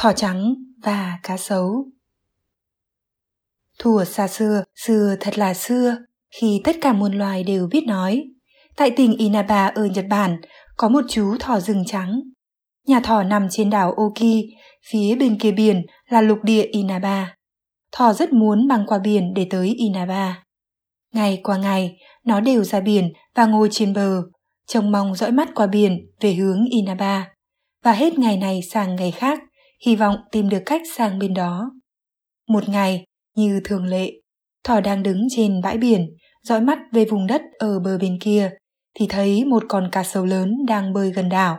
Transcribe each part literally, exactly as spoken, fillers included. thỏ trắng và cá sấu. Thuở xa xưa, xưa thật là xưa, khi tất cả muôn loài đều biết nói, tại tỉnh Inaba ở Nhật Bản có một chú thỏ rừng trắng. Nhà thỏ nằm trên đảo Oki, phía bên kia biển là lục địa Inaba. Thỏ rất muốn băng qua biển để tới Inaba. Ngày qua ngày, nó đều ra biển và ngồi trên bờ, trông mong dõi mắt qua biển về hướng Inaba, và hết ngày này sang ngày khác, hy vọng tìm được cách sang bên đó. Một ngày, như thường lệ, thỏ đang đứng trên bãi biển, dõi mắt về vùng đất ở bờ bên kia, thì thấy một con cá sấu lớn đang bơi gần đảo.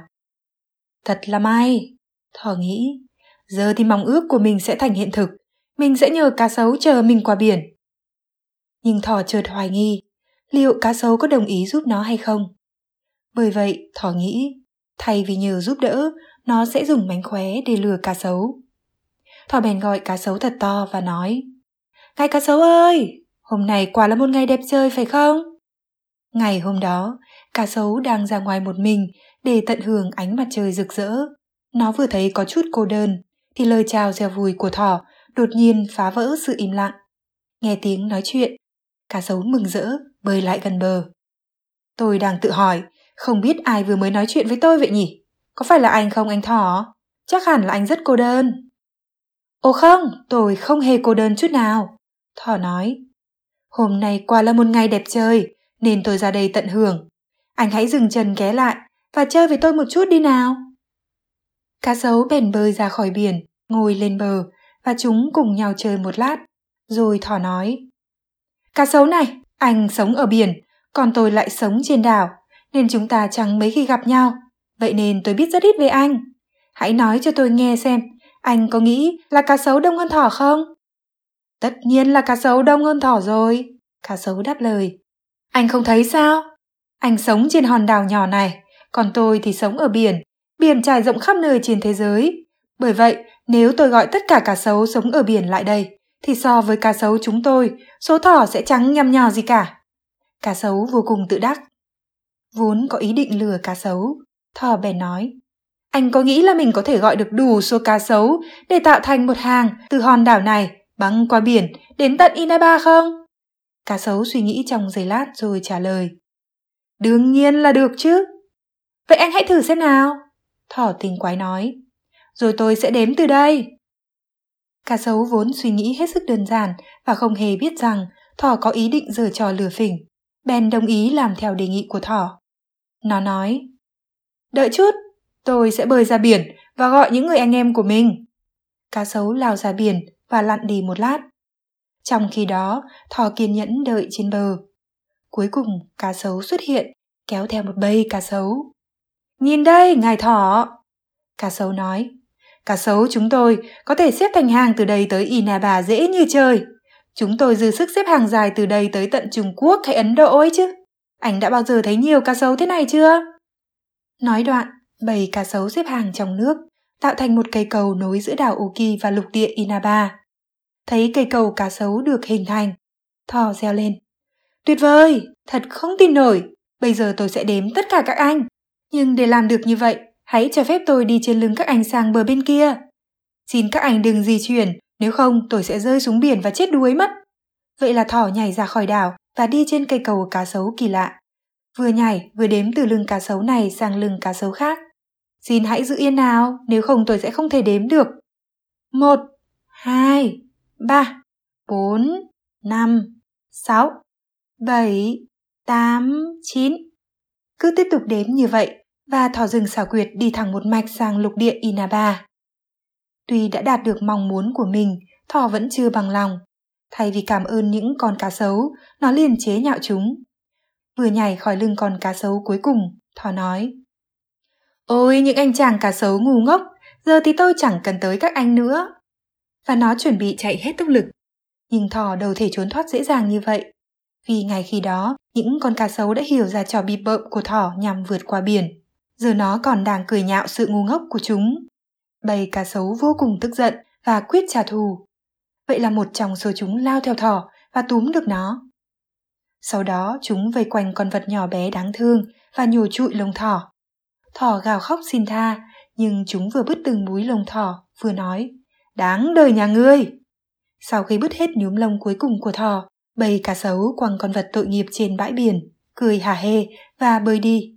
Thật là may, thỏ nghĩ, giờ thì mong ước của mình sẽ thành hiện thực, mình sẽ nhờ cá sấu chờ mình qua biển. Nhưng thỏ chợt hoài nghi, liệu cá sấu có đồng ý giúp nó hay không? Bởi vậy, thỏ nghĩ, thay vì nhờ giúp đỡ, nó sẽ dùng mánh khóe để lừa cá sấu. Thỏ bèn gọi cá sấu thật to và nói, "Ngài cá sấu ơi, hôm nay quả là một ngày đẹp trời phải không?" Ngày hôm đó, cá sấu đang ra ngoài một mình để tận hưởng ánh mặt trời rực rỡ. Nó vừa thấy có chút cô đơn, thì lời chào reo vui của thỏ đột nhiên phá vỡ sự im lặng. Nghe tiếng nói chuyện, cá sấu mừng rỡ bơi lại gần bờ. "Tôi đang tự hỏi, không biết ai vừa mới nói chuyện với tôi vậy nhỉ? Có phải là anh không, anh thỏ? Chắc hẳn là anh rất cô đơn." "Ồ không, tôi không hề cô đơn chút nào," thỏ nói. "Hôm nay quả là một ngày đẹp trời, nên tôi ra đây tận hưởng. Anh hãy dừng chân ghé lại và chơi với tôi một chút đi nào." Cá sấu bèn bơi ra khỏi biển, ngồi lên bờ và chúng cùng nhau chơi một lát. Rồi thỏ nói, "Cá sấu này, anh sống ở biển, còn tôi lại sống trên đảo, nên chúng ta chẳng mấy khi gặp nhau. Vậy nên tôi biết rất ít về anh. Hãy nói cho tôi nghe xem, anh có nghĩ là cá sấu đông hơn thỏ không?" "Tất nhiên là cá sấu đông hơn thỏ rồi," cá sấu đáp lời. "Anh không thấy sao? Anh sống trên hòn đảo nhỏ này, còn tôi thì sống ở biển. Biển trải rộng khắp nơi trên thế giới. Bởi vậy, nếu tôi gọi tất cả cá sấu sống ở biển lại đây, thì so với cá sấu chúng tôi, số thỏ sẽ chẳng nhăm nhò gì cả." Cá sấu vô cùng tự đắc. Vốn có ý định lừa cá sấu, thỏ bèn nói, "Anh có nghĩ là mình có thể gọi được đủ số cá sấu để tạo thành một hàng từ hòn đảo này băng qua biển đến tận Inaba không?" Cá sấu suy nghĩ trong giây lát rồi trả lời, "Đương nhiên là được chứ." "Vậy anh hãy thử xem nào," thỏ tinh quái nói, "rồi tôi sẽ đếm từ đây." Cá sấu vốn suy nghĩ hết sức đơn giản và không hề biết rằng thỏ có ý định giở trò lừa phỉnh, bèn đồng ý làm theo đề nghị của thỏ. Nó nói, "Đợi chút, tôi sẽ bơi ra biển và gọi những người anh em của mình." Cá sấu lao ra biển và lặn đi một lát. Trong khi đó, thỏ kiên nhẫn đợi trên bờ. Cuối cùng, cá sấu xuất hiện, kéo theo một bầy cá sấu. "Nhìn đây, ngài thỏ," cá sấu nói. "Cá sấu chúng tôi có thể xếp thành hàng từ đây tới Inaba dễ như chơi. Chúng tôi dư sức xếp hàng dài từ đây tới tận Trung Quốc hay Ấn Độ ấy chứ. Anh đã bao giờ thấy nhiều cá sấu thế này chưa?" Nói đoạn, bầy cá sấu xếp hàng trong nước, tạo thành một cây cầu nối giữa đảo Oki và lục địa Inaba. Thấy cây cầu cá sấu được hình thành, thỏ reo lên, "Tuyệt vời, thật không tin nổi, bây giờ tôi sẽ đếm tất cả các anh. Nhưng để làm được như vậy, hãy cho phép tôi đi trên lưng các anh sang bờ bên kia. Xin các anh đừng di chuyển, nếu không tôi sẽ rơi xuống biển và chết đuối mất." Vậy là thỏ nhảy ra khỏi đảo và đi trên cây cầu cá sấu kỳ lạ. Vừa nhảy, vừa đếm từ lưng cá sấu này sang lưng cá sấu khác. "Xin hãy giữ yên nào, nếu không tôi sẽ không thể đếm được. Một, hai, ba, bốn, năm, sáu, bảy, tám, chín." Cứ tiếp tục đếm như vậy, và thỏ rừng xảo quyệt đi thẳng một mạch sang lục địa Inaba. Tuy đã đạt được mong muốn của mình, thỏ vẫn chưa bằng lòng. Thay vì cảm ơn những con cá sấu, nó liền chế nhạo chúng. Vừa nhảy khỏi lưng con cá sấu cuối cùng, thỏ nói, "Ôi những anh chàng cá sấu ngu ngốc, giờ thì tôi chẳng cần tới các anh nữa." Và nó chuẩn bị chạy hết tốc lực. Nhưng thỏ đâu thể trốn thoát dễ dàng như vậy. Vì ngay khi đó, những con cá sấu đã hiểu ra trò bịp bợm của thỏ nhằm vượt qua biển. Giờ nó còn đang cười nhạo sự ngu ngốc của chúng. Bầy cá sấu vô cùng tức giận và quyết trả thù. Vậy là một trong số chúng lao theo thỏ và túm được nó. Sau đó chúng vây quanh con vật nhỏ bé đáng thương và nhổ trụi lông thỏ. Thỏ gào khóc xin tha, nhưng chúng vừa bứt từng múi lông thỏ vừa nói: "Đáng đời nhà ngươi!" Sau khi bứt hết nhúm lông cuối cùng của thỏ, bầy cá sấu quăng con vật tội nghiệp trên bãi biển, cười hả hê và bơi đi.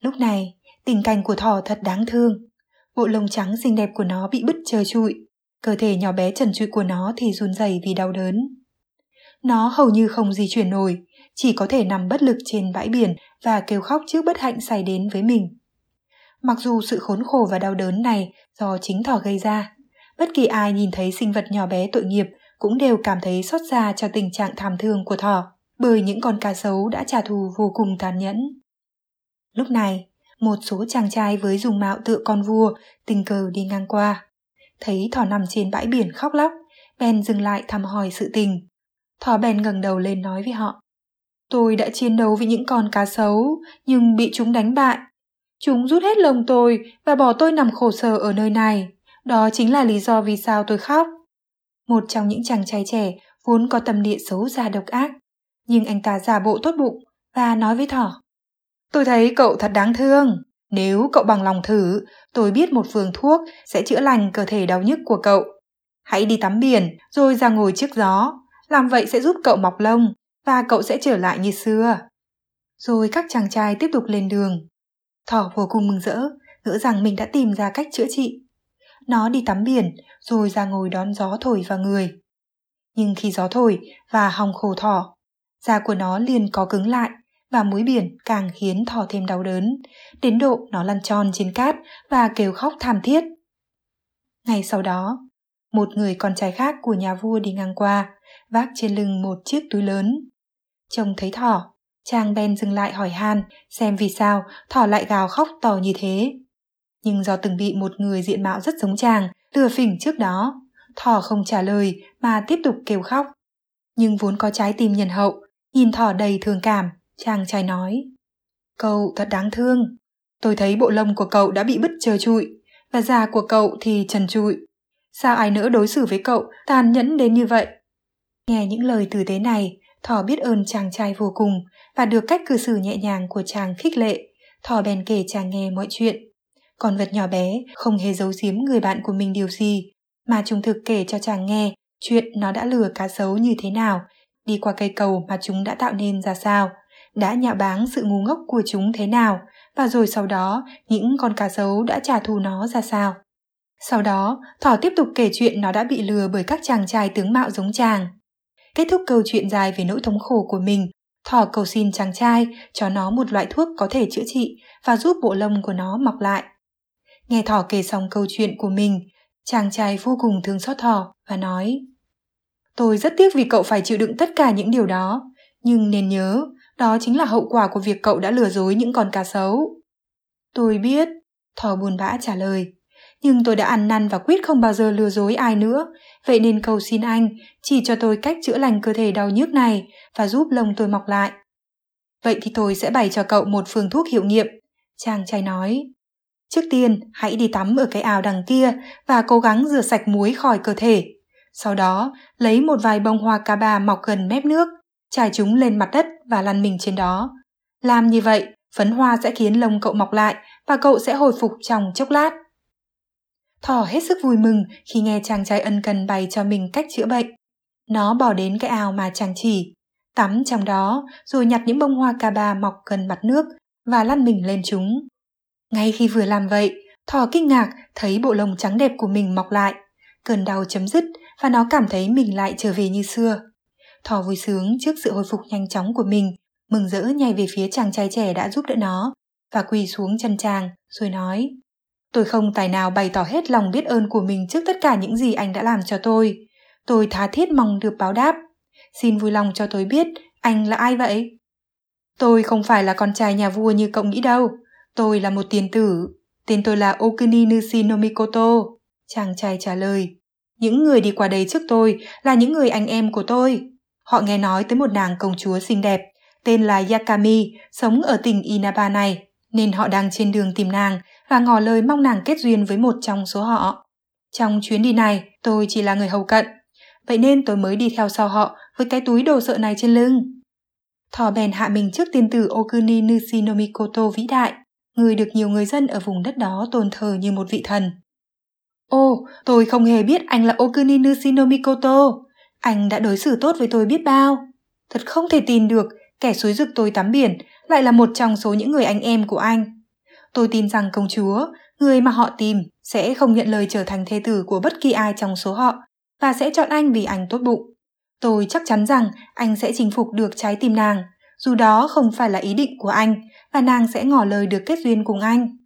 Lúc này, tình cảnh của thỏ thật đáng thương. Bộ lông trắng xinh đẹp của nó bị bứt trơ trụi, cơ thể nhỏ bé trần trụi của nó thì run rẩy vì đau đớn. Nó hầu như không di chuyển nổi, chỉ có thể nằm bất lực trên bãi biển và kêu khóc trước bất hạnh xảy đến với mình. Mặc dù sự khốn khổ và đau đớn này do chính thỏ gây ra, bất kỳ ai nhìn thấy sinh vật nhỏ bé tội nghiệp cũng đều cảm thấy xót xa cho tình trạng thảm thương của thỏ, bởi những con cá sấu đã trả thù vô cùng tàn nhẫn. Lúc này, một số chàng trai với dung mạo tựa con vua tình cờ đi ngang qua, thấy thỏ nằm trên bãi biển khóc lóc, bèn dừng lại thăm hỏi sự tình. Thỏ bèn ngẩng đầu lên nói với họ: "Tôi đã chiến đấu với những con cá sấu, nhưng bị chúng đánh bại. Chúng rút hết lông tôi và bỏ tôi nằm khổ sở ở nơi này. Đó chính là lý do vì sao tôi khóc." Một trong những chàng trai trẻ vốn có tâm địa xấu xa độc ác, nhưng anh ta giả bộ tốt bụng và nói với thỏ: "Tôi thấy cậu thật đáng thương. Nếu cậu bằng lòng thử, tôi biết một phương thuốc sẽ chữa lành cơ thể đau nhức của cậu. Hãy đi tắm biển rồi ra ngồi trước gió, làm vậy sẽ giúp cậu mọc lông và cậu sẽ trở lại như xưa." Rồi các chàng trai tiếp tục lên đường. Thỏ vô cùng mừng rỡ, ngỡ rằng mình đã tìm ra cách chữa trị. Nó đi tắm biển rồi ra ngồi đón gió thổi vào người. Nhưng khi gió thổi và hòng khổ thỏ, da của nó liền có cứng lại và muối biển càng khiến thỏ thêm đau đớn, đến độ nó lăn tròn trên cát và kêu khóc thảm thiết. Ngay sau đó, một người con trai khác của nhà vua đi ngang qua, vác trên lưng một chiếc túi lớn. Trông thấy thỏ, chàng bèn dừng lại hỏi han xem vì sao thỏ lại gào khóc to như thế. Nhưng do từng bị một người diện mạo rất giống chàng lừa phỉnh trước đó, thỏ không trả lời mà tiếp tục kêu khóc. Nhưng vốn có trái tim nhân hậu, nhìn thỏ đầy thương cảm, chàng trai nói: "Cậu thật đáng thương. Tôi thấy bộ lông của cậu đã bị bứt trơ trụi và da của cậu thì trần trụi. Sao ai nỡ đối xử với cậu tàn nhẫn đến như vậy?" Nghe những lời tử tế này, thỏ biết ơn chàng trai vô cùng và được cách cư xử nhẹ nhàng của chàng khích lệ. Thỏ bèn kể chàng nghe mọi chuyện. Con vật nhỏ bé không hề giấu giếm người bạn của mình điều gì, mà trung thực kể cho chàng nghe chuyện nó đã lừa cá sấu như thế nào, đi qua cây cầu mà chúng đã tạo nên ra sao, đã nhạo báng sự ngu ngốc của chúng thế nào, và rồi sau đó những con cá sấu đã trả thù nó ra sao. Sau đó, thỏ tiếp tục kể chuyện nó đã bị lừa bởi các chàng trai tướng mạo giống chàng. Kết thúc câu chuyện dài về nỗi thống khổ của mình, thỏ cầu xin chàng trai cho nó một loại thuốc có thể chữa trị và giúp bộ lông của nó mọc lại. Nghe thỏ kể xong câu chuyện của mình, chàng trai vô cùng thương xót thỏ và nói: "Tôi rất tiếc vì cậu phải chịu đựng tất cả những điều đó, nhưng nên nhớ, đó chính là hậu quả của việc cậu đã lừa dối những con cá sấu." "Tôi biết," thỏ buồn bã trả lời, "nhưng tôi đã ăn năn và quyết không bao giờ lừa dối ai nữa, vậy nên cầu xin anh chỉ cho tôi cách chữa lành cơ thể đau nhức này và giúp lông tôi mọc lại." "Vậy thì tôi sẽ bày cho cậu một phương thuốc hiệu nghiệm," chàng trai nói. "Trước tiên, hãy đi tắm ở cái ao đằng kia và cố gắng rửa sạch muối khỏi cơ thể. Sau đó, lấy một vài bông hoa ca ba mọc gần mép nước, trải chúng lên mặt đất và lăn mình trên đó. Làm như vậy, phấn hoa sẽ khiến lông cậu mọc lại và cậu sẽ hồi phục trong chốc lát." Thỏ hết sức vui mừng khi nghe chàng trai ân cần bày cho mình cách chữa bệnh. Nó bỏ đến cái ao mà chàng chỉ, tắm trong đó rồi nhặt những bông hoa ca ba mọc gần mặt nước và lăn mình lên chúng. Ngay khi vừa làm vậy, thỏ kinh ngạc thấy bộ lông trắng đẹp của mình mọc lại, cơn đau chấm dứt và nó cảm thấy mình lại trở về như xưa. Thỏ vui sướng trước sự hồi phục nhanh chóng của mình, mừng rỡ nhảy về phía chàng trai trẻ đã giúp đỡ nó và quỳ xuống chân chàng rồi nói: "Tôi không tài nào bày tỏ hết lòng biết ơn của mình trước tất cả những gì anh đã làm cho tôi. Tôi tha thiết mong được báo đáp. Xin vui lòng cho tôi biết anh là ai vậy?" "Tôi không phải là con trai nhà vua như cậu nghĩ đâu. Tôi là một tiền tử. Tên tôi là Ōkuninushi-no-Mikoto," chàng trai trả lời. "Những người đi qua đây trước tôi là những người anh em của tôi. Họ nghe nói tới một nàng công chúa xinh đẹp tên là Yakami sống ở tỉnh Inaba này, nên họ đang trên đường tìm nàng và ngỏ lời mong nàng kết duyên với một trong số họ. Trong chuyến đi này, tôi chỉ là người hầu cận, vậy nên tôi mới đi theo sau họ với cái túi đồ sộ này trên lưng." Thỏ bèn hạ mình trước tiên tử Ōkuninushi-no-Mikoto vĩ đại, người được nhiều người dân ở vùng đất đó tôn thờ như một vị thần. Ồ, tôi không hề biết anh là Ōkuninushi-no-Mikoto. Anh đã đối xử tốt với tôi biết bao. Thật không thể tin được, kẻ xúi giục tôi tắm biển lại là một trong số những người anh em của anh. Tôi tin rằng công chúa, người mà họ tìm, sẽ không nhận lời trở thành thê tử của bất kỳ ai trong số họ và sẽ chọn anh vì anh tốt bụng. Tôi chắc chắn rằng anh sẽ chinh phục được trái tim nàng, dù đó không phải là ý định của anh, và nàng sẽ ngỏ lời được kết duyên cùng anh.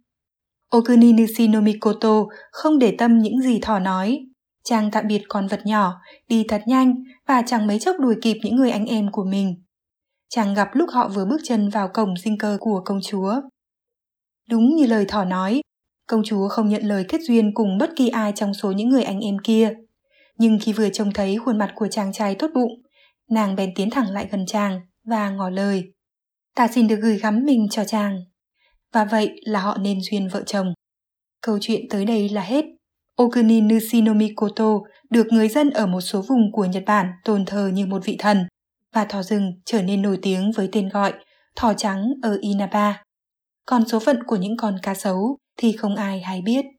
Ōkuninushi-no-Mikoto không để tâm những gì thỏ nói. Chàng tạm biệt con vật nhỏ, đi thật nhanh và chẳng mấy chốc đuổi kịp những người anh em của mình. Chàng gặp lúc họ vừa bước chân vào cổng dinh cơ của công chúa. Đúng như lời thỏ nói, công chúa không nhận lời kết duyên cùng bất kỳ ai trong số những người anh em kia. Nhưng khi vừa trông thấy khuôn mặt của chàng trai tốt bụng, nàng bèn tiến thẳng lại gần chàng và ngỏ lời. Ta xin được gửi gắm mình cho chàng. Và vậy là họ nên duyên vợ chồng. Câu chuyện tới đây là hết. Ōkuninushi-no-Mikoto được người dân ở một số vùng của Nhật Bản tôn thờ như một vị thần, và thỏ rừng trở nên nổi tiếng với tên gọi thỏ trắng ở Inaba. Còn số phận của những con cá sấu thì không ai hay biết.